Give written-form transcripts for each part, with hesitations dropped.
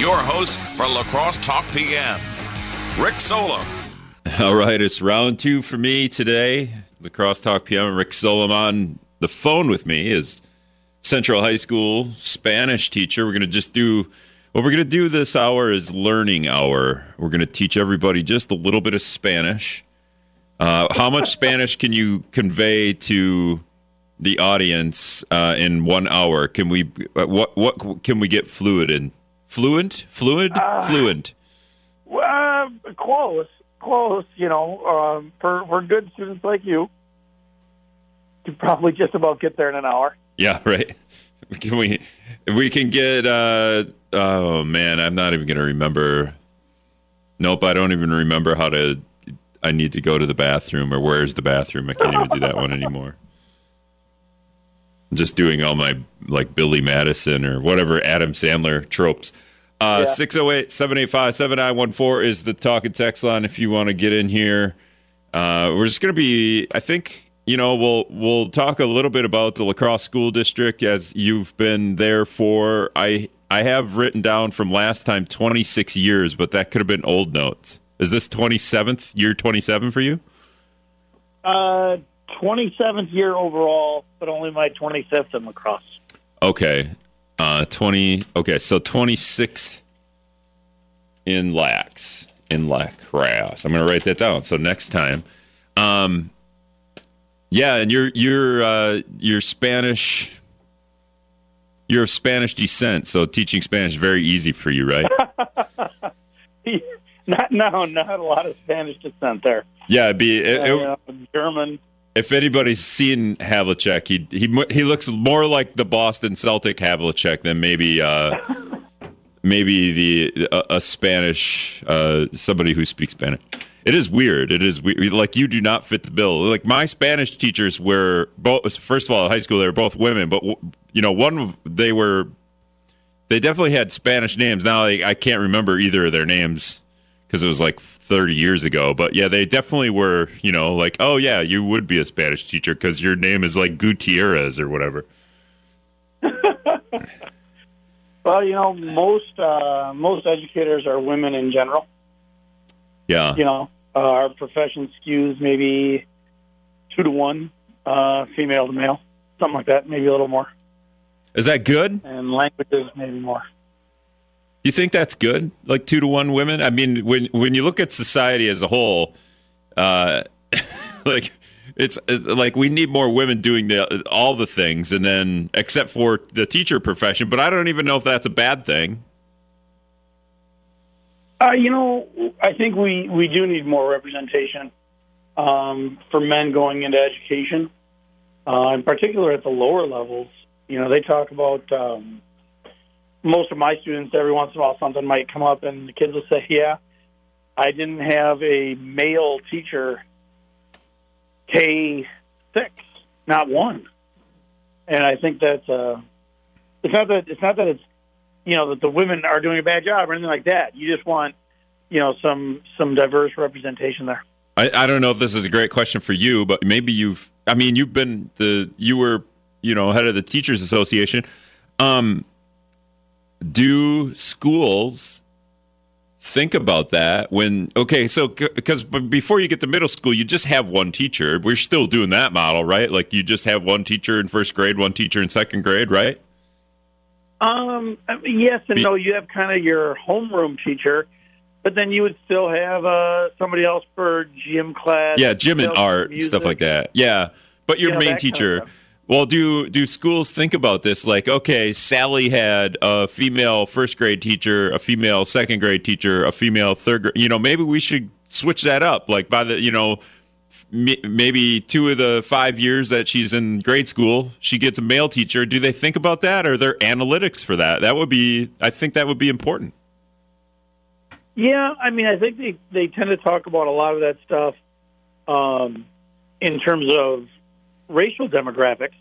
your host for La Crosse Talk PM, Rick Solom. All right, it's round two for me today. La Crosse Talk PM, Rick Solom. On the phone with me is Central High School Spanish teacher. We're going to just do... What we're going to do this hour is learning hour. We're going to teach everybody just a little bit of Spanish. How much Spanish can you convey to the audience in 1 hour? Can we what can we get fluid in? Fluent? Well, close. You know, for good students like you, you probably just about get there in an hour. Yeah, right. Can we can get. Oh, man, I'm not even going to remember. Nope, I don't even remember how to... I need to go to the bathroom, or where's the bathroom? I can't even do that one anymore. I'm just doing all my, like, Billy Madison or whatever, Adam Sandler tropes. 608-785-7914 is the talk and text line if you want to get in here. We're just going to be... I think... You know, we'll talk a little bit about the La Crosse School District as you've been there for, I have written down from last time 26 years, but that could have been old notes. Is this 27th, year 27 for you? 27th year overall, but only my 25th in La Crosse. Okay. So 26th in La Crosse. I'm going to write that down. So next time. Yeah, and you're of Spanish descent, so teaching Spanish is very easy for you, right? Not a lot of Spanish descent there. Yeah, German. If anybody's seen Havlicek, he looks more like the Boston Celtic Havlicek than maybe a Spanish somebody who speaks Spanish. It is weird. It is weird. Like, you do not fit the bill. Like, my Spanish teachers were both, first of all, in high school, they were both women, but, you know, they definitely had Spanish names. Now I can't remember either of their names because it was like 30 years ago. But, yeah, they definitely were, you know, like, oh, yeah, you would be a Spanish teacher because your name is like Gutierrez or whatever. Well, you know, most educators are women in general. Yeah, you know, our profession skews maybe 2 to 1, female to male, something like that, maybe a little more. Is that good? And languages, maybe more. Do you think that's good? Like 2 to 1 women? I mean, when you look at society as a whole, like it's like we need more women doing all the things, and then except for the teacher profession. But I don't even know if that's a bad thing. You know, I think we do need more representation for men going into education, in particular at the lower levels. You know, they talk about most of my students, every once in a while something might come up and the kids will say, yeah, I didn't have a male teacher K6, not one. And I think that's it's not that you know, that the women are doing a bad job or anything like that. You just want, you know, some diverse representation there. I don't know if this is a great question for you, but maybe you were head of the Teachers Association. Do schools think about that because before you get to middle school, you just have one teacher. We're still doing that model, right? Like you just have one teacher in first grade, one teacher in second grade, right? Yes and no. You have kind of your homeroom teacher, but then you would still have somebody else for gym class. Yeah, gym and art, music, stuff like that. Yeah, but your main teacher. Kind of well, do schools think about this? Like, okay, Sally had a female first grade teacher, a female second grade teacher, a female third grade. You know, maybe we should switch that up. Like by the, you know, maybe 2 of the 5 years that she's in grade school, she gets a male teacher. Do they think about that? Or are there analytics for that? I think that would be important. Yeah, I mean, I think they tend to talk about a lot of that stuff in terms of racial demographics.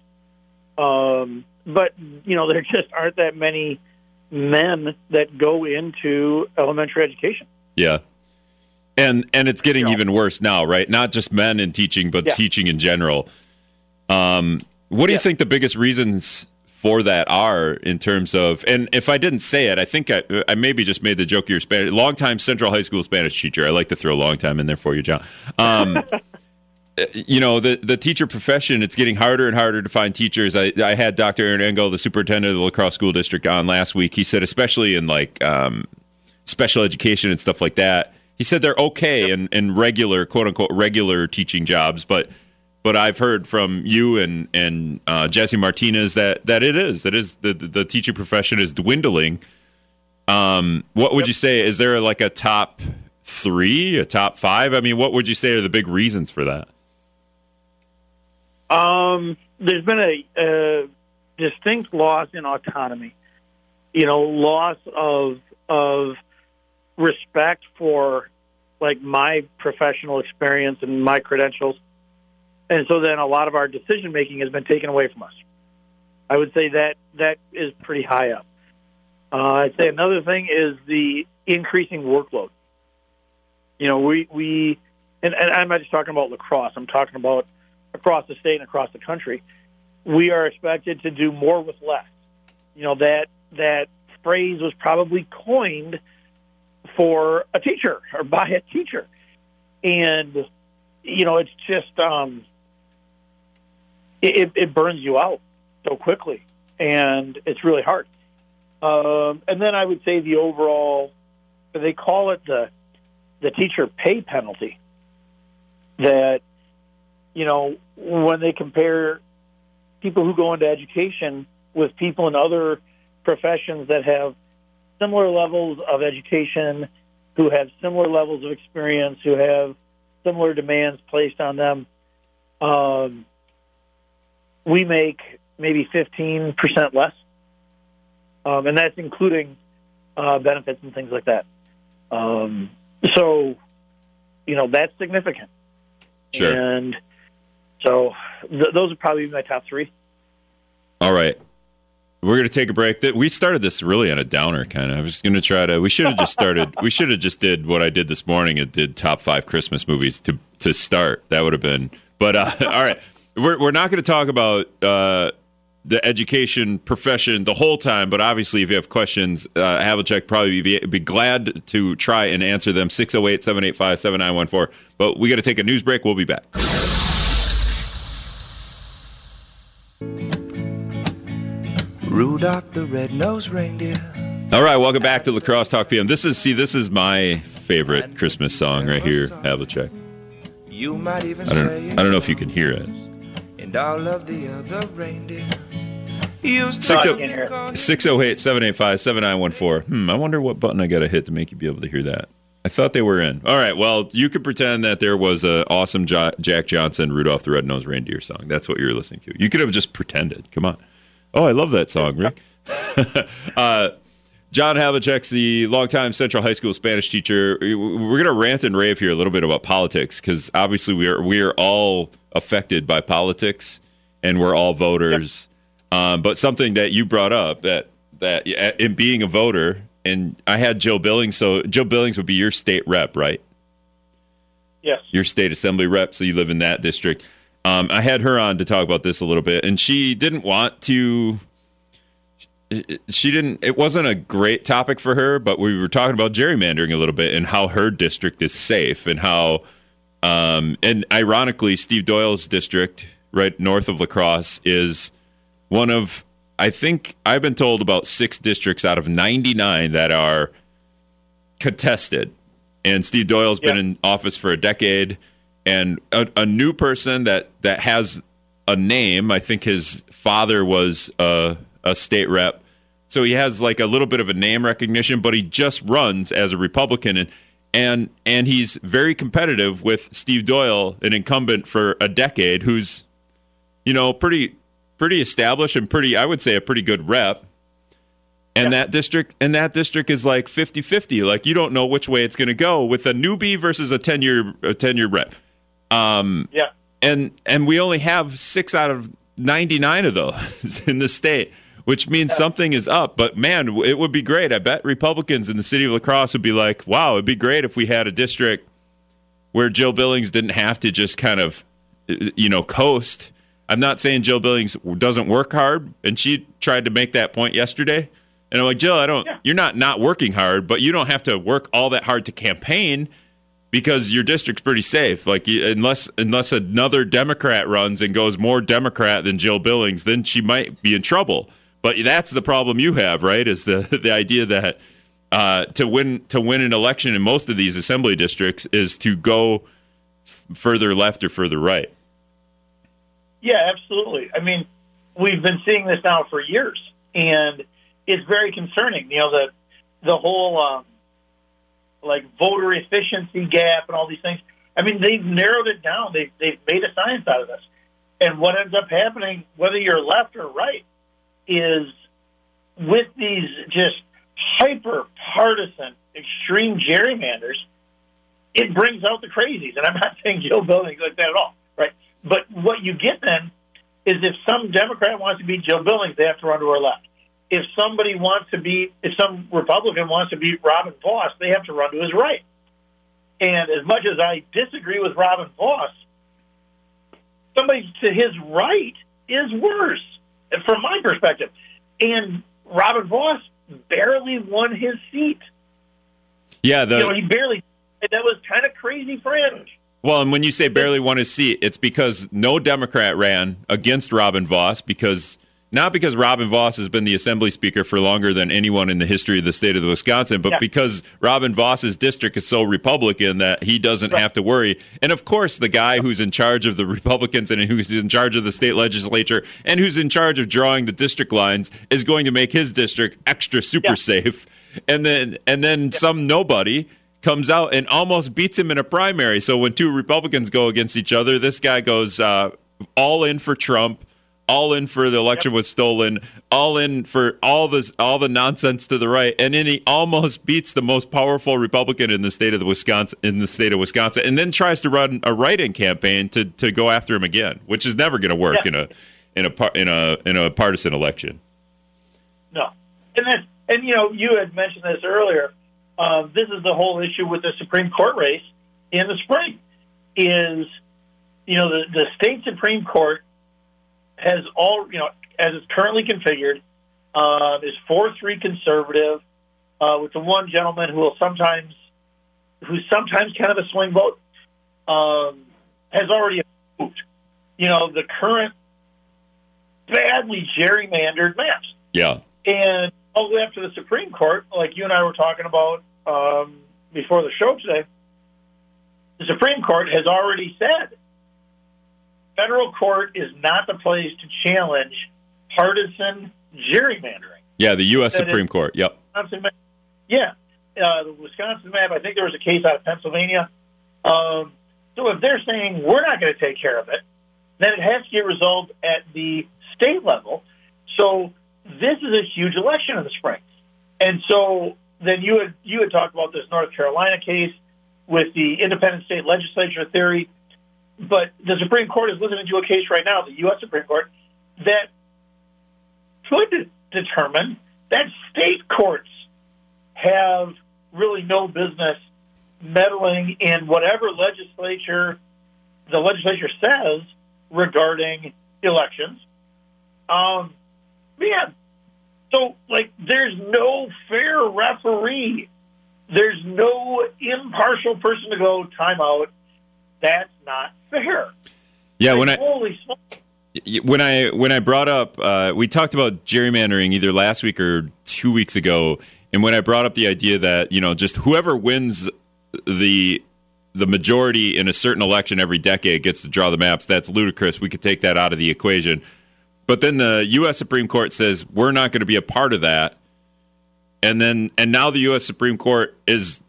But, you know, there just aren't that many men that go into elementary education. Yeah. And it's getting even worse now, right? Not just men in teaching, but teaching in general. What do you think the biggest reasons for that are in terms of, and if I didn't say it, I think I maybe just made the joke of your Spanish, longtime Central High School Spanish teacher. I like to throw long time in there for you, John. You know, the teacher profession, it's getting harder and harder to find teachers. I had Dr. Aaron Engel, the superintendent of the La Crosse School District, on last week. He said, especially in like special education and stuff like that, he said they're okay in regular, quote unquote, regular teaching jobs, but I've heard from you and Jesse Martinez that the teaching profession is dwindling. What would you say? Is there like a top three, a top five? I mean, what would you say are the big reasons for that? There's been a distinct loss in autonomy, you know, loss of respect for like my professional experience and my credentials. And so then a lot of our decision-making has been taken away from us. I would say that is pretty high up. I'd say another thing is the increasing workload. You know, we, and I'm not just talking about La Crosse. I'm talking about across the state and across the country. We are expected to do more with less. You know, that phrase was probably coined for a teacher or by a teacher. And, you know, it's just it burns you out so quickly, and it's really hard. And then I would say the overall, they call it the teacher pay penalty. That, you know, when they compare people who go into education with people in other professions that have similar levels of education, who have similar levels of experience, who have similar demands placed on them, we make maybe 15% less, and that's including benefits and things like that. So, you know, that's significant. Sure. And so those are probably my top three. All right. We're going to take a break. We started this really on a downer kind of. I was going to try to. We should have just did what I did this morning and did top five Christmas movies to start. That would have been. But all right, we're not going to talk about the education profession the whole time. But obviously, if you have questions, Havlicek probably be glad to try and answer them. 608-785-7914. But we got to take a news break. We'll be back. Rudolph the Red-Nosed Reindeer. All right, welcome back to La Crosse Talk PM. This is my favorite Christmas song right here, Havlicek. I don't know if you can hear it. And all of the other reindeer. 608-785-7914. I wonder what button I got to hit to make you be able to hear that. I thought they were in. All right, well, you could pretend that there was an awesome Jack Johnson Rudolph the Red-Nosed Reindeer song. That's what you're listening to. You could have just pretended. Come on. Oh, I love that song, Rick. John Havlicek's the longtime Central High School Spanish teacher. We're going to rant and rave here a little bit about politics because obviously we are all affected by politics and we're all voters. But something that you brought up that in being a voter, and I had Joe Billings. So Joe Billings would be your state rep, right? Yes. Your state assembly rep. So you live in that district. I had her on to talk about this a little bit, and she didn't want to. It wasn't a great topic for her, but we were talking about gerrymandering a little bit and how her district is safe, and how, and ironically, Steve Doyle's district right north of La Crosse is one of, I think I've been told, about 6 districts out of 99 that are contested, and Steve Doyle's been in office for a decade. And a new person that has a name, I think his father was a state rep. So he has like a little bit of a name recognition, but he just runs as a Republican. And he's very competitive with Steve Doyle, an incumbent for a decade, who's, you know, pretty established and pretty, I would say, a pretty good rep. And that district is like 50-50. Like, you don't know which way it's going to go with a newbie versus a 10-year rep. And we only have 6 out of 99 of those in the state, which means something is up. But, man, it would be great. I bet Republicans in the city of La Crosse would be like, wow, it'd be great if we had a district where Jill Billings didn't have to just kind of, you know, coast. I'm not saying Jill Billings doesn't work hard, and she tried to make that point yesterday. And I'm like, Jill, you're not working hard, but you don't have to work all that hard to campaign because your district's pretty safe. Like, unless another Democrat runs and goes more Democrat than Jill Billings, then she might be in trouble. But that's the problem you have, right? Is the idea that to win an election in most of these assembly districts is to go further left or further right. Yeah, absolutely. I mean, we've been seeing this now for years, and it's very concerning. You know, the whole voter efficiency gap and all these things. I mean, they've narrowed it down. They've made a science out of this. And what ends up happening, whether you're left or right, is with these just hyper-partisan, extreme gerrymanders, it brings out the crazies. And I'm not saying Jill Billings like that at all, right? But what you get then is if some Democrat wants to beat Jill Billings, they have to run to her left. If somebody wants to beat, if some Republican wants to beat Robin Voss, they have to run to his right. And as much as I disagree with Robin Voss, somebody to his right is worse from my perspective. And Robin Voss barely won his seat. Yeah, he barely. That was kind of crazy for him. Well, and when you say barely won his seat, it's because no Democrat ran against Robin Voss because Robin Voss has been the assembly speaker for longer than anyone in the history of the state of Wisconsin, but because Robin Voss's district is so Republican that he doesn't have to worry. And, of course, the guy who's in charge of the Republicans and who's in charge of the state legislature and who's in charge of drawing the district lines is going to make his district extra super safe. And then some nobody comes out and almost beats him in a primary. So when two Republicans go against each other, this guy goes all in for Trump, all in for the election was stolen, all in for all the nonsense to the right, and then he almost beats the most powerful Republican in the state of Wisconsin, and then tries to run a write-in campaign to go after him again, which is never going to work in a partisan election. No, and you know, you had mentioned this earlier. This is the whole issue with the Supreme Court race in the spring is, you know, the state Supreme Court has as it's currently configured, is 4-3 conservative, with the one gentleman who's sometimes kind of a swing vote, has already approved, you know, the current badly gerrymandered maps. Yeah. And all the way up to the Supreme Court, like you and I were talking about, before the show today, the Supreme Court has already said federal court is not the place to challenge partisan gerrymandering. Yeah, the U.S. Supreme Court, yep. Yeah, the Wisconsin map, I think there was a case out of Pennsylvania. So if they're saying we're not going to take care of it, then it has to get resolved at the state level. So this is a huge election in the spring. And so then you had talked about this North Carolina case with the independent state legislature theory, but the Supreme Court is listening to a case right now, the U.S. Supreme Court, that could determine that state courts have really no business meddling in whatever the legislature says regarding elections. So, like, there's no fair referee. There's no impartial person to go timeout. That's not fair. Yeah, when I brought up, we talked about gerrymandering either last week or 2 weeks ago, and when I brought up the idea that, you know, just whoever wins the majority in a certain election every decade gets to draw the maps, that's ludicrous. We could take that out of the equation. But then the U.S. Supreme Court says we're not going to be a part of that, and now the U.S. Supreme Court is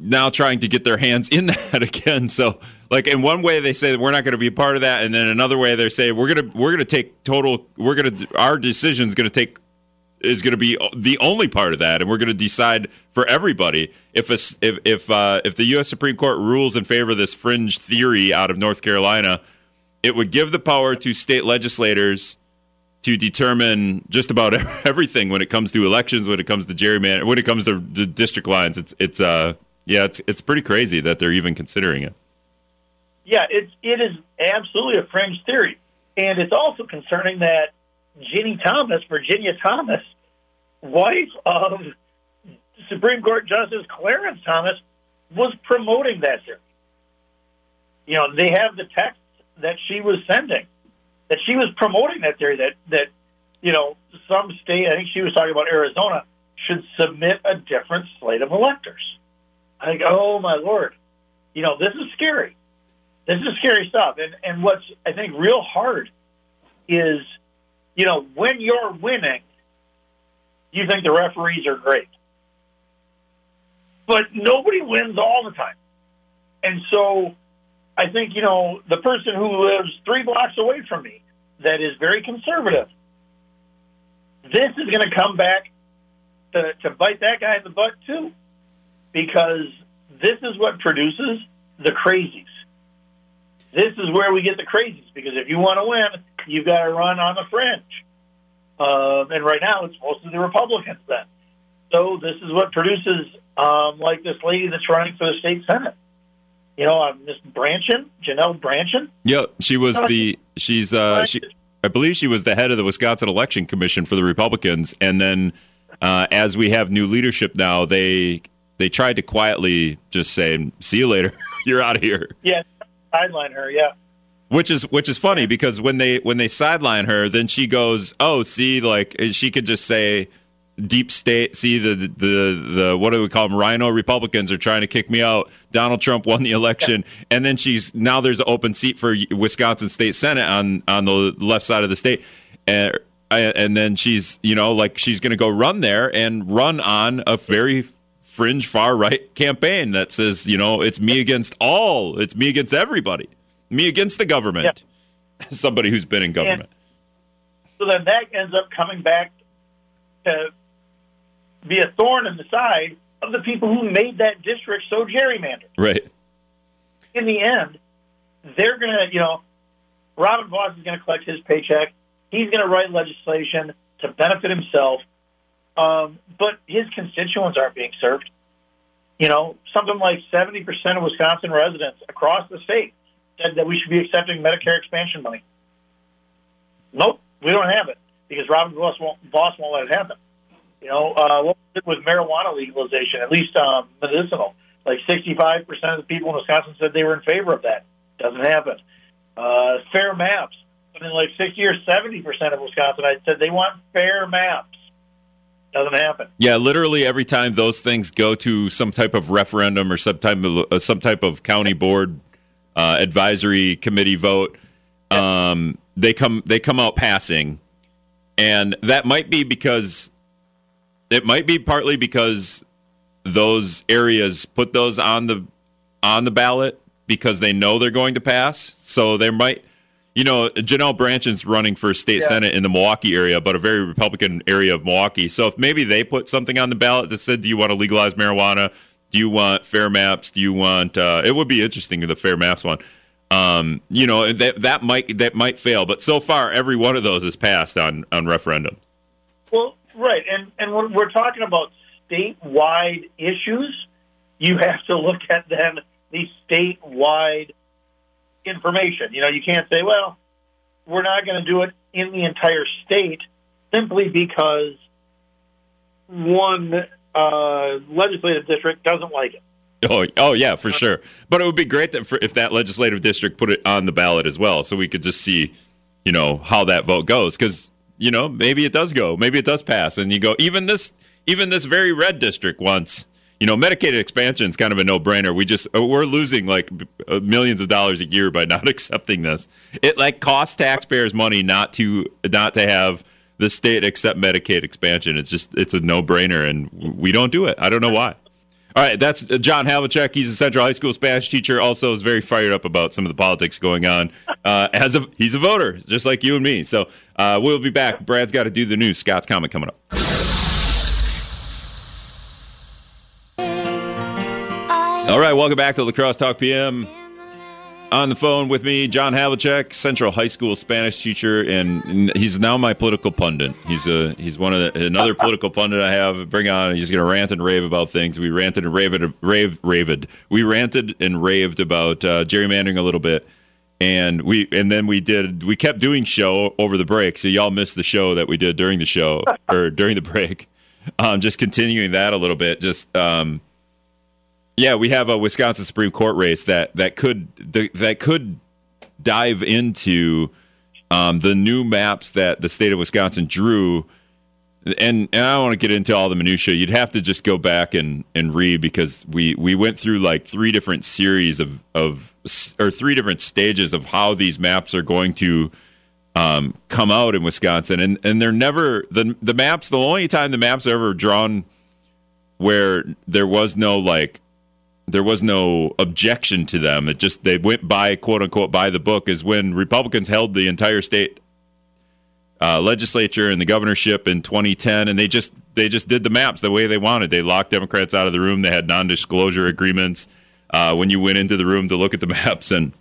now trying to get their hands in that again. So, like, in one way they say that we're not going to be a part of that, and then another way they say we're going to take total, our decision's going to take, is going to be the only part of that, and we're going to decide for everybody. If the U.S. Supreme Court rules in favor of this fringe theory out of North Carolina, it would give the power to state legislators to determine just about everything when it comes to elections, when it comes to gerrymandering, when it comes to the district lines. It's pretty crazy that they're even considering it. Yeah, it is absolutely a fringe theory. And it's also concerning that Virginia Thomas, wife of Supreme Court Justice Clarence Thomas, was promoting that theory. You know, they have the text that she was sending, that she was promoting that theory, that you know, some state, I think she was talking about Arizona, should submit a different slate of electors. I think, oh, my Lord, you know, this is scary. This is scary stuff. And what's, I think, real hard is, you know, when you're winning, you think the referees are great. But nobody wins all the time. And so I think, you know, the person who lives 3 blocks away from me that is very conservative, this is going to come back to bite that guy in the butt, too, because this is what produces the crazies. This is where we get the crazies, because if you want to win, you've got to run on the fringe. And right now, it's mostly the Republicans then. So this is what produces, like this lady that's running for the state Senate. You know, Miss Branchin, Janelle Branchin. Yeah, she was I believe she was the head of the Wisconsin Election Commission for the Republicans. And then as we have new leadership now, they tried to quietly just say, see you later, you're out of here. Yeah, sideline her, yeah. Which is funny, because when they sideline her, then she goes, oh, see, like, she could just say, deep state, see the what do we call them, rhino Republicans are trying to kick me out, Donald Trump won the election, yeah. And then now there's an open seat for Wisconsin State Senate on the left side of the state, and then she's, you know, like, she's going to go run there and run on a very fringe far right campaign that says, you know, it's me against all, it's me against everybody, me against the government, yeah. Somebody who's been in government. And so then that ends up coming back to be a thorn in the side of the people who made that district so gerrymandered. Right. In the end, they're going to, you know, Robin Voss is going to collect his paycheck. He's going to write legislation to benefit himself. But his constituents aren't being served. You know, something like 70% of Wisconsin residents across the state said that we should be accepting Medicare expansion money. Nope, we don't have it. Because Robin Voss won't let it happen. You know, what was it with marijuana legalization, at least medicinal? Like 65% of the people in Wisconsin said they were in favor of that. Doesn't happen. Fair maps. I mean, like 60 or 70% of Wisconsin said they want fair maps. Doesn't happen. Yeah, literally every time those things go to some type of referendum or some type of county board advisory committee vote, they come out passing. And that might be because those areas put those on the ballot because they know they're going to pass. So there might, you know, Janelle Branchin's running for state Senate in the Milwaukee area, but a very Republican area of Milwaukee. So if maybe they put something on the ballot that said, do you want to legalize marijuana? Do you want fair maps? Do you want, it would be interesting to the fair maps one. You know, that might fail, but so far every one of those is passed on referendums. Well, right, and when we're talking about statewide issues, you have to look at then the statewide information. You know, you can't say, well, we're not going to do it in the entire state simply because one legislative district doesn't like it. Oh, yeah, for sure. But it would be great if that legislative district put it on the ballot as well, so we could just see, you know, how that vote goes. Because, you know, maybe it does go, maybe it does pass, and you go, even this very red district wants, you know, Medicaid expansion is kind of a no-brainer. We're losing like millions of dollars a year by not accepting this. It like costs taxpayers money not to have the state accept Medicaid expansion. It's a no-brainer, and we don't do it. I don't know why. All right, that's John Havlicek. He's a Central High School Spanish teacher. Also, is very fired up about some of the politics going on. He's a voter, just like you and me. So we'll be back. Brad's got to do the news. Scott's comment coming up. All right, welcome back to La Crosse Talk PM. On the phone with me, John Havlicek, Central High School Spanish teacher, and he's now my political pundit. He's another political pundit I have. Bring on! He's going to rant and rave about things. We ranted and raved about gerrymandering a little bit, And we kept doing show over the break, so y'all missed the show that we did during the show or during the break. Just continuing that a little bit. We have a Wisconsin Supreme Court race that could dive into the new maps that the state of Wisconsin drew. And I don't want to get into all the minutiae. You'd have to just go back and read, because we went through like three different series or three different stages of how these maps are going to come out in Wisconsin. And they're never the maps. The only time the maps are ever drawn where there was no objection to them. It just, they went by, quote unquote, by the book, is when Republicans held the entire state legislature and the governorship in 2010, and they just did the maps the way they wanted. They locked Democrats out of the room. They had non-disclosure agreements when you went into the room to look at the maps, and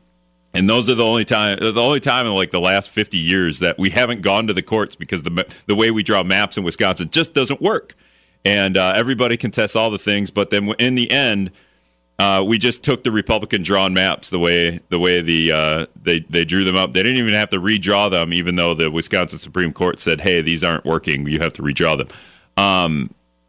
those are the only time in like the last 50 years that we haven't gone to the courts, because the way we draw maps in Wisconsin just doesn't work, and everybody contests all the things. But then in the end, we just took the Republican drawn maps the way they drew them up. They didn't even have to redraw them, even though the Wisconsin Supreme Court said, "Hey, these aren't working. You have to redraw them."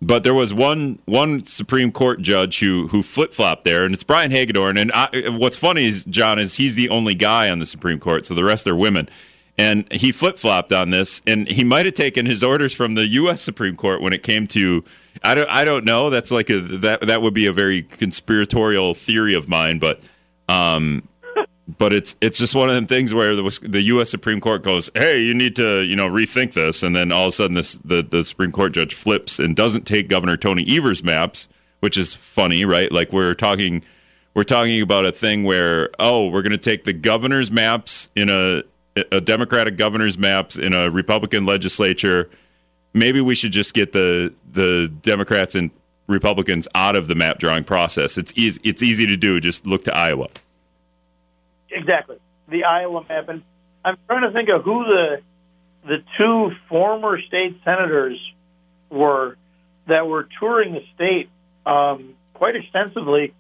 But there was one Supreme Court judge who flip flopped there, and it's Brian Hagedorn. And what's funny is, John, is he's the only guy on the Supreme Court, so the rest are women. And he flip flopped on this, and he might have taken his orders from the U.S. Supreme Court when it came to. I don't know. That's like that would be a very conspiratorial theory of mine, but it's just one of them things where the U.S. Supreme Court goes, "Hey, you need to rethink this," and then all of a sudden the Supreme Court judge flips and doesn't take Governor Tony Evers' maps, which is funny, right? Like we're talking about a thing where we're going to take the governor's maps in a Democratic governor's maps in a Republican legislature. Maybe we should just get the Democrats and Republicans out of the map drawing process. It's easy to do. Just look to Iowa. Exactly, the Iowa map. And I'm trying to think of who the two former state senators were that were touring the state quite extensively,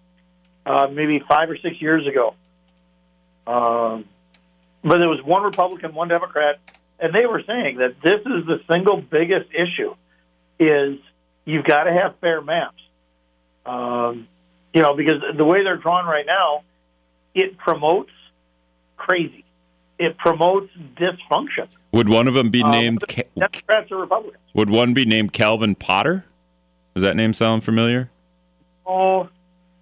maybe 5 or 6 years ago. But there was one Republican, one Democrat. And they were saying that this is the single biggest issue, is you've got to have fair maps. Because the way they're drawn right now, it promotes crazy. It promotes dysfunction. Would one of them be named Democrats or Republicans? Would one be named Calvin Potter? Does that name sound familiar? Oh,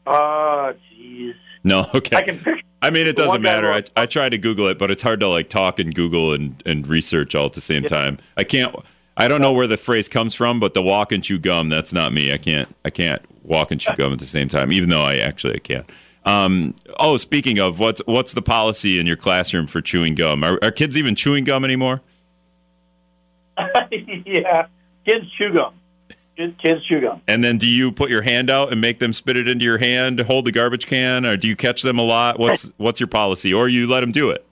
jeez. No, okay. I can picture. I mean, it doesn't matter. I try to Google it, but it's hard to like talk and Google and research all at the same time. I don't know where the phrase comes from, but the walk and chew gum, that's not me. I can't walk and chew gum at the same time, even though I can. Speaking of, what's the policy in your classroom for chewing gum? Are kids even chewing gum anymore? Yeah, kids chew gum. Kids chew gum. And then do you put your hand out and make them spit it into your hand, hold the garbage can, or do you catch them a lot? What's your policy? Or you let them do it?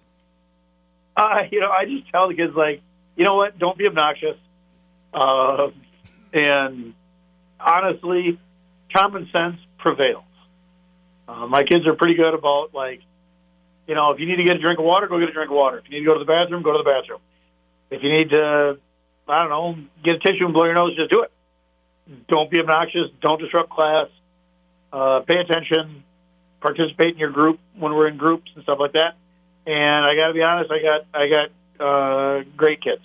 I just tell the kids, like, you know what, don't be obnoxious. And honestly, common sense prevails. My kids are pretty good about, like, if you need to get a drink of water, go get a drink of water. If you need to go to the bathroom, go to the bathroom. If you need to, I don't know, get a tissue and blow your nose, just do it. Don't be obnoxious. Don't disrupt class. Pay attention. Participate in your group when we're in groups and stuff like that. And I got to be honest, I got great kids.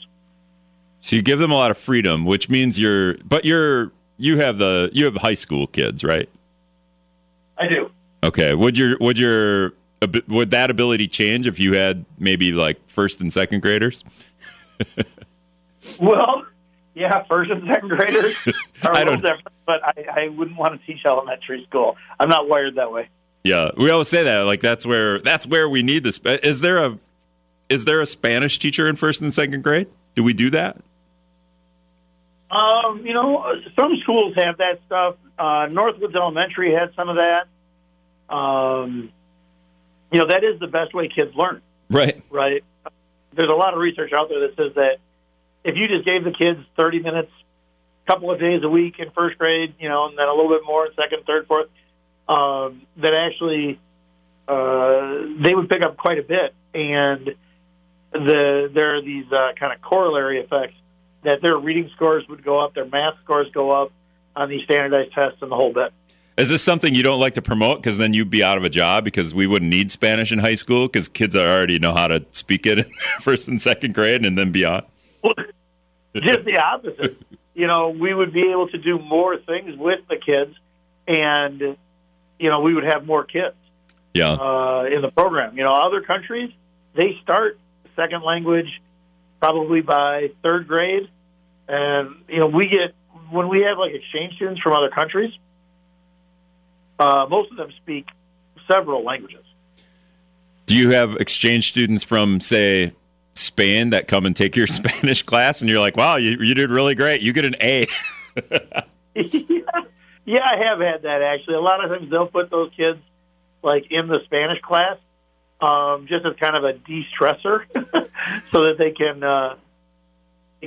So you give them a lot of freedom, which means you have high school kids, right? I do. Okay. Would that ability change if you had maybe like first and second graders? Well. Yeah, first and second graders are a little different, but I wouldn't want to teach elementary school. I'm not wired that way. Yeah, we always say that. Like that's where we need this. Is there a Spanish teacher in first and second grade? Do we do that? Some schools have that stuff. Northwoods Elementary had some of that. That is the best way kids learn. Right. Right. There's a lot of research out there that says that if you just gave the kids 30 minutes, a couple of days a week in first grade, and then a little bit more in second, third, fourth, that actually they would pick up quite a bit. And there are these kind of corollary effects that their reading scores would go up, their math scores go up on these standardized tests and the whole bit. Is this something you don't like to promote? Because then you'd be out of a job, because we wouldn't need Spanish in high school because kids already know how to speak it in first and second grade and then beyond. Well, just the opposite. You know, we would be able to do more things with the kids, and, you know, we would have more kids in the program. You know, other countries, they start second language probably by third grade. And, you know, we get, when we have, like, exchange students from other countries, most of them speak several languages. Do you have exchange students from, say, Spain that come and take your Spanish class, and you're like, wow, you did really great. You get an A. Yeah, I have had that, actually. A lot of times they'll put those kids, like, in the Spanish class just as kind of a de-stressor so that they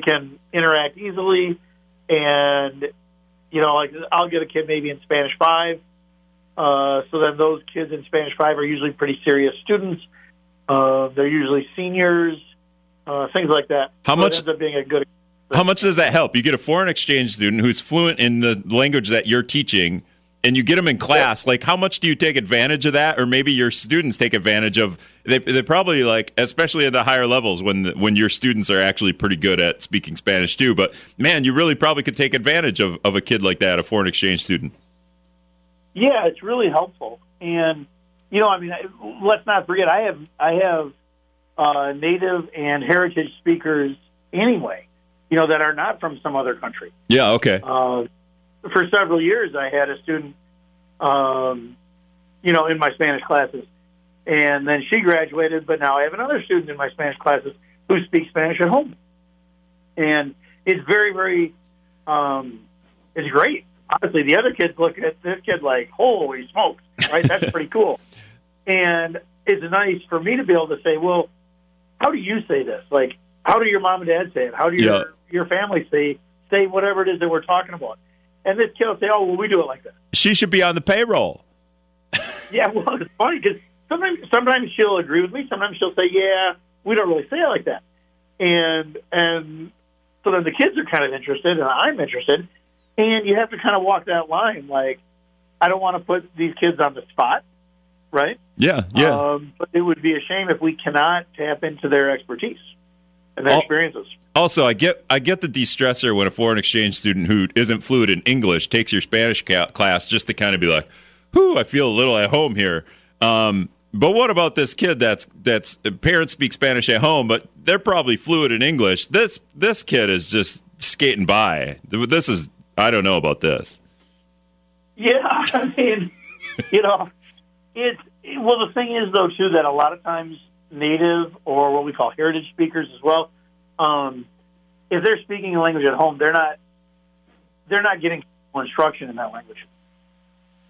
can interact easily. And, you know, like, I'll get a kid maybe in Spanish 5. So then those kids in Spanish 5 are usually pretty serious students. They're usually seniors, things like that. How much does that help? You get a foreign exchange student who's fluent in the language that you're teaching, and you get them in class. Yeah. Like, how much do you take advantage of that? Or maybe your students take advantage of, they probably, like, especially at the higher levels when your students are actually pretty good at speaking Spanish too. But, man, you really probably could take advantage of a kid like that, a foreign exchange student. Yeah, it's really helpful. And, you know, I mean, let's not forget, I have native and heritage speakers anyway, you know, that are not from some other country. Yeah, okay. For several years, I had a student, you know, in my Spanish classes. And then she graduated, but now I have another student in my Spanish classes who speaks Spanish at home. And it's very, very, it's great. Honestly, the other kids look at this kid like, holy smokes, right? That's pretty cool. And it's nice for me to be able to say, well, how do you say this? Like, how do your mom and dad say it? How do your family say whatever it is that we're talking about? And this kid will say, oh, well, we do it like this. She should be on the payroll. Yeah, well, it's funny because sometimes she'll agree with me. Sometimes she'll say, yeah, we don't really say it like that. And so then the kids are kind of interested, and I'm interested. And you have to kind of walk that line. Like, I don't want to put these kids on the spot, right? Yeah, yeah. But it would be a shame if we cannot tap into their expertise and their experiences. Also, I get the de-stressor when a foreign exchange student who isn't fluent in English takes your Spanish class just to kind of be like, whew, I feel a little at home here. But what about this kid that's parents speak Spanish at home, but they're probably fluent in English? This kid is just skating by. This is... I don't know about this. Yeah, I mean, you know, the thing is, though, too, that a lot of times native or what we call heritage speakers as well, if they're speaking a language at home, they're not getting instruction in that language.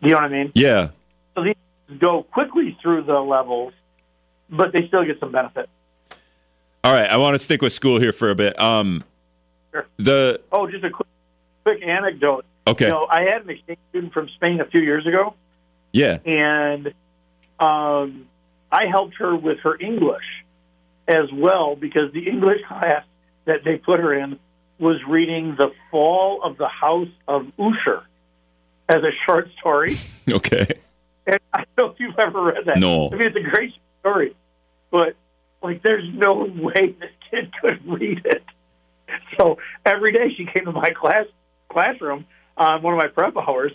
Do you know what I mean? Yeah. So these go quickly through the levels, but they still get some benefit. All right, I want to stick with school here for a bit. Sure. Just a quick anecdote. Okay. You know, I had an exchange student from Spain a few years ago. Yeah. And I helped her with her English as well, because the English class that they put her in was reading The Fall of the House of Usher as a short story. Okay. And I don't know if you've ever read that. No. I mean, it's a great story, but, like, there's no way this kid could read it. So every day she came to my classroom on one of my prep hours,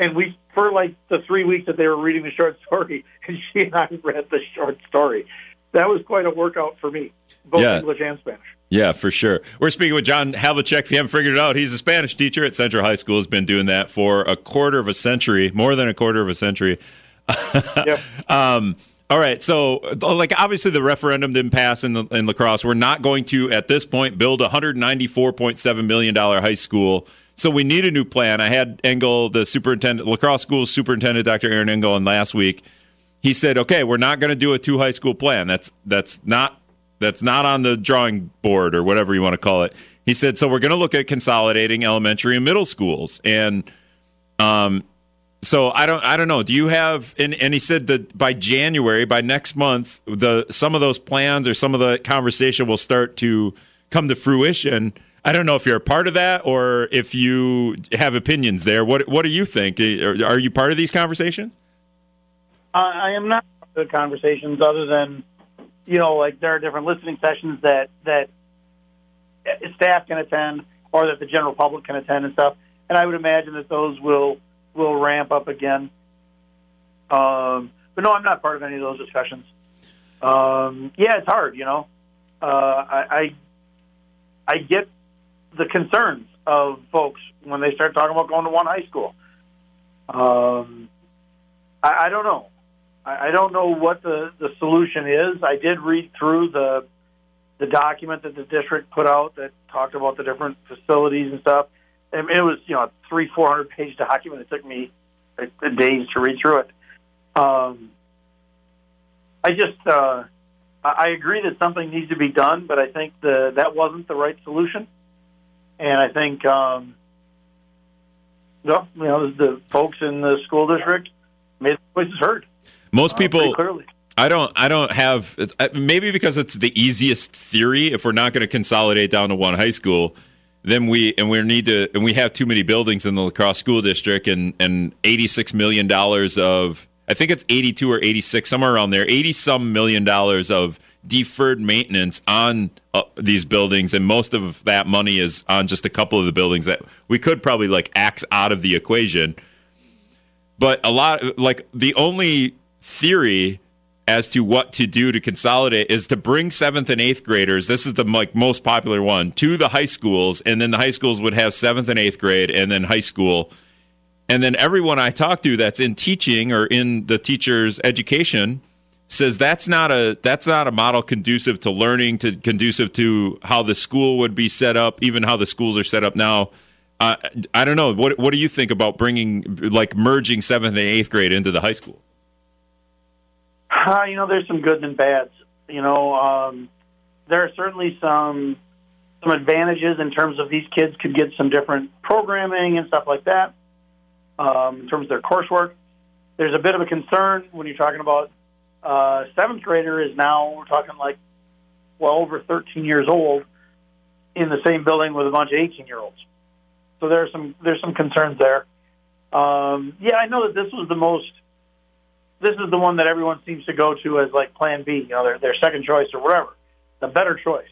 and we, for like the 3 weeks that they were reading the short story, and she and I read the short story. That was quite a workout for me, both English and Spanish. Yeah, for sure. We're speaking with John Havlicek. If you haven't figured it out, he's a Spanish teacher at Central High School. Has been doing that for more than a quarter of a century. Yep. All right, so, like, obviously the referendum didn't pass in La Crosse. We're not going to, at this point, build a $194.7 million high school. So we need a new plan. I had Engel, the superintendent, La Crosse School superintendent, Dr. Aaron Engel, on last week. He said, okay, we're not going to do a two high school plan. That's not on the drawing board or whatever you want to call it. He said, so we're going to look at consolidating elementary and middle schools. And So I don't know. Do you have? And he said that by January, by next month, some of those plans or some of the conversation will start to come to fruition. I don't know if you're a part of that or if you have opinions there. What do you think? Are you part of these conversations? I am not part of the conversations, other than, you know, like there are different listening sessions that staff can attend or that the general public can attend and stuff. And I would imagine that those will ramp up again. But no, I'm not part of any of those discussions. Yeah, it's hard, you know. I get the concerns of folks when they start talking about going to one high school. I don't know. I don't know what the solution is. I did read through the document that the district put out that talked about the different facilities and stuff. I mean, it was, you know, a 300-400-page document. It took me days to read through it. I agree that something needs to be done, but I think that wasn't the right solution. And I think, you know, the folks in the school district made the voices heard. Most people, clearly. I don't have, maybe because it's the easiest theory. If we're not going to consolidate down to one high school, then we have too many buildings in the La Crosse School District, and $86 million of, I think it's 82 or 86, somewhere around there, $80-some million of deferred maintenance on these buildings, and most of that money is on just a couple of the buildings that we could probably like axe out of the equation. But a lot, like the only theory as to what to do to consolidate is to bring 7th and 8th graders, this is the most popular one, to the high schools, and then the high schools would have 7th and 8th grade and then high school. And then everyone I talk to that's in teaching or in the teacher's education says that's not a model conducive to learning, conducive to how the school would be set up, even how the schools are set up now. I don't know. What do you think about merging 7th and 8th grade into the high school? You know, there's some goods and bads. You know, there are certainly some advantages in terms of these kids could get some different programming and stuff like that in terms of their coursework. There's a bit of a concern when you're talking about seventh grader is now, we're talking like well over 13 years old in the same building with a bunch of 18-year-olds. So there's some concerns there. Yeah, I know that this was the most. This is the one that everyone seems to go to as like plan B, you know, their second choice or whatever, the better choice.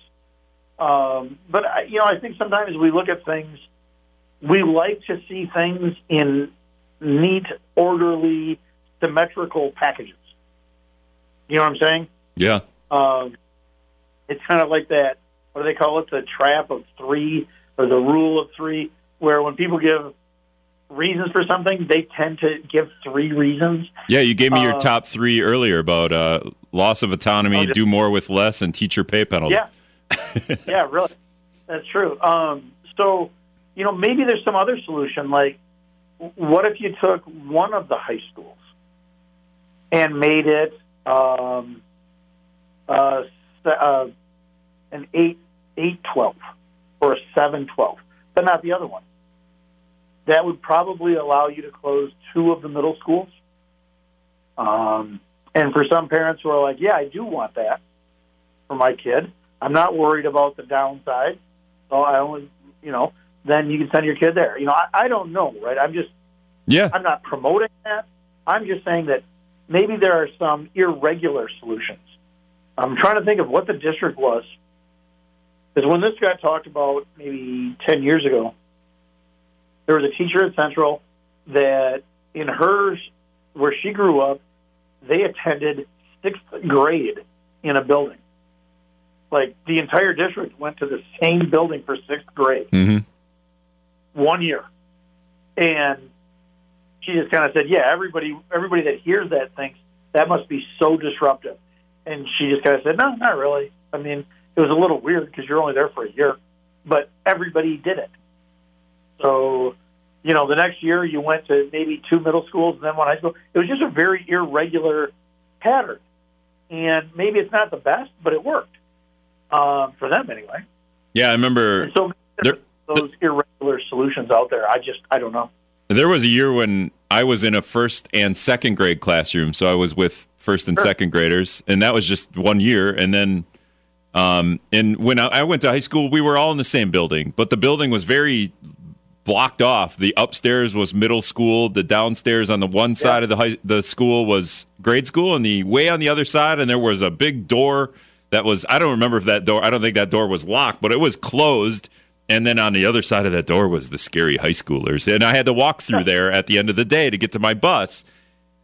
But, you know, I think sometimes we look at things, we like to see things in neat, orderly, symmetrical packages. You know what I'm saying? Yeah. It's kind of like that, what do they call it, the trap of three or the rule of three, where when people give reasons for something, they tend to give three reasons. Yeah, you gave me your top three earlier about loss of autonomy, do more with less, and teacher pay penalty. Yeah, yeah, really, that's true. So, you know, maybe there's some other solution. Like, what if you took one of the high schools and made it an 8-12 or a 7-12, but not the other one? That would probably allow you to close two of the middle schools. And for some parents who are like, yeah, I do want that for my kid. I'm not worried about the downside. So I only, you know, then you can send your kid there. You know, I don't know, right? I'm not promoting that. I'm just saying that maybe there are some irregular solutions. I'm trying to think of what the district was. Because when this got talked about maybe 10 years ago, there was a teacher at Central that in hers, where she grew up, they attended 6th grade in a building. Like, the entire district went to the same building for 6th grade. Mm-hmm. 1 year. And she just kind of said, yeah, everybody that hears that thinks that must be so disruptive. And she just kind of said, no, not really. I mean, it was a little weird because you're only there for a year, but everybody did it. So, you know, the next year you went to maybe two middle schools and then one high school. It was just a very irregular pattern. And maybe it's not the best, but it worked for them anyway. Yeah, I remember. And so those irregular solutions out there, I don't know. There was a year when I was in a first and second grade classroom, so I was with first and second graders, and that was just 1 year. And then and when I went to high school, we were all in the same building, but the building was very blocked off. The upstairs was middle school, the downstairs on the one side of the school was grade school, and the way on the other side, and there was a big door that was, I don't remember if that door, I don't think that door was locked, but it was closed. And then on the other side of that door was the scary high schoolers. And I had to walk through there at the end of the day to get to my bus.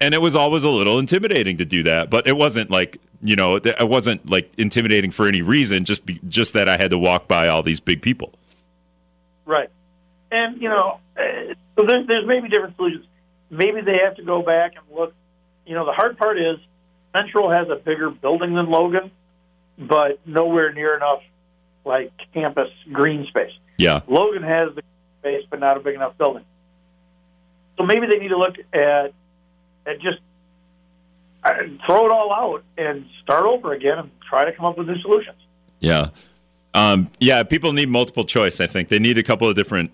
And it was always a little intimidating to do that. But it wasn't like, you know, it wasn't like intimidating for any reason, just that I had to walk by all these big people. Right. And, you know, so there's maybe different solutions. Maybe they have to go back and look. You know, the hard part is Central has a bigger building than Logan, but nowhere near enough like campus green space. Yeah. Logan has the space, but not a big enough building. So maybe they need to look at just throw it all out and start over again and try to come up with new solutions. Yeah. Yeah, people need multiple choice, I think. They need a couple of different...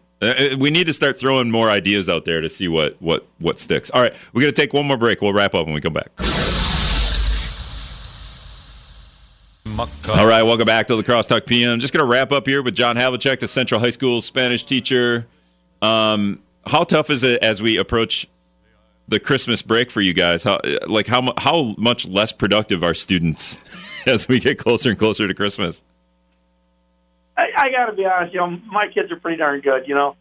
we need to start throwing more ideas out there to see what sticks. All right, we're going to take one more break. We'll wrap up when we come back. All right, welcome back to La Crosse Talk PM. Just going to wrap up here with John Havlicek, the Central High School Spanish teacher. How tough is it as we approach the Christmas break for you guys? How much less productive are students as we get closer and closer to Christmas? I got to be honest, you know, my kids are pretty darn good, you know.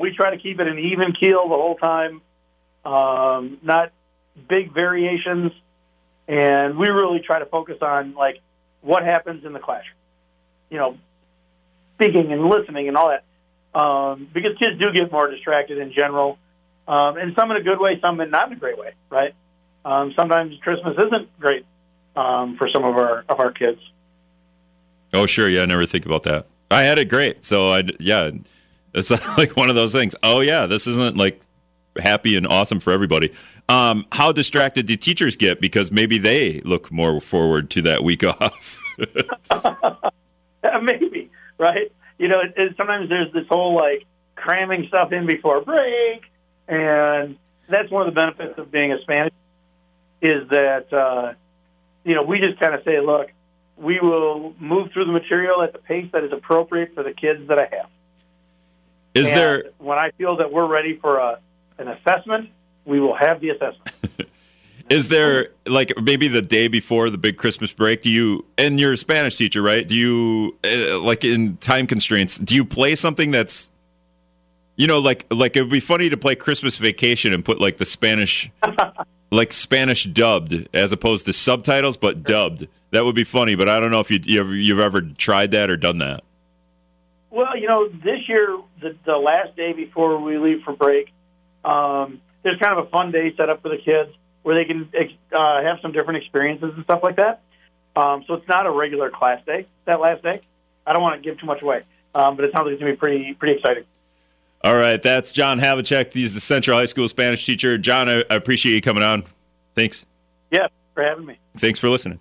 We try to keep it an even keel the whole time, not big variations, and we really try to focus on, like, what happens in the classroom, you know, speaking and listening and all that, because kids do get more distracted in general, and some in a good way, some in not in a great way, right? Sometimes Christmas isn't great for some of our kids. Oh, sure. Yeah, I never think about that. I had it great. So, it's like one of those things. Oh, yeah, this isn't like happy and awesome for everybody. How distracted do teachers get? Because maybe they look more forward to that week off. Maybe, right? You know, sometimes there's this whole, like, cramming stuff in before break. And that's one of the benefits of being a Spanish is that, you know, we just kind of say, look, we will move through the material at the pace that is appropriate for the kids that I have. When I feel that we're ready for an assessment, we will have the assessment. Is there, like, maybe the day before the big Christmas break, and you're a Spanish teacher, right? Do you, like, in time constraints, do you play something that's, you know, like it would be funny to play Christmas Vacation and put, like, the Spanish... like Spanish dubbed as opposed to subtitles, but dubbed. That would be funny, but I don't know if you've ever tried that or done that. Well, you know, this year, the last day before we leave for break, there's kind of a fun day set up for the kids where they can have some different experiences and stuff like that. So it's not a regular class day, that last day. I don't want to give too much away, but it sounds like it's going to be pretty exciting. All right, that's John Havlicek. He's the Central High School Spanish teacher. John, I appreciate you coming on. Thanks. Yeah, for having me. Thanks for listening.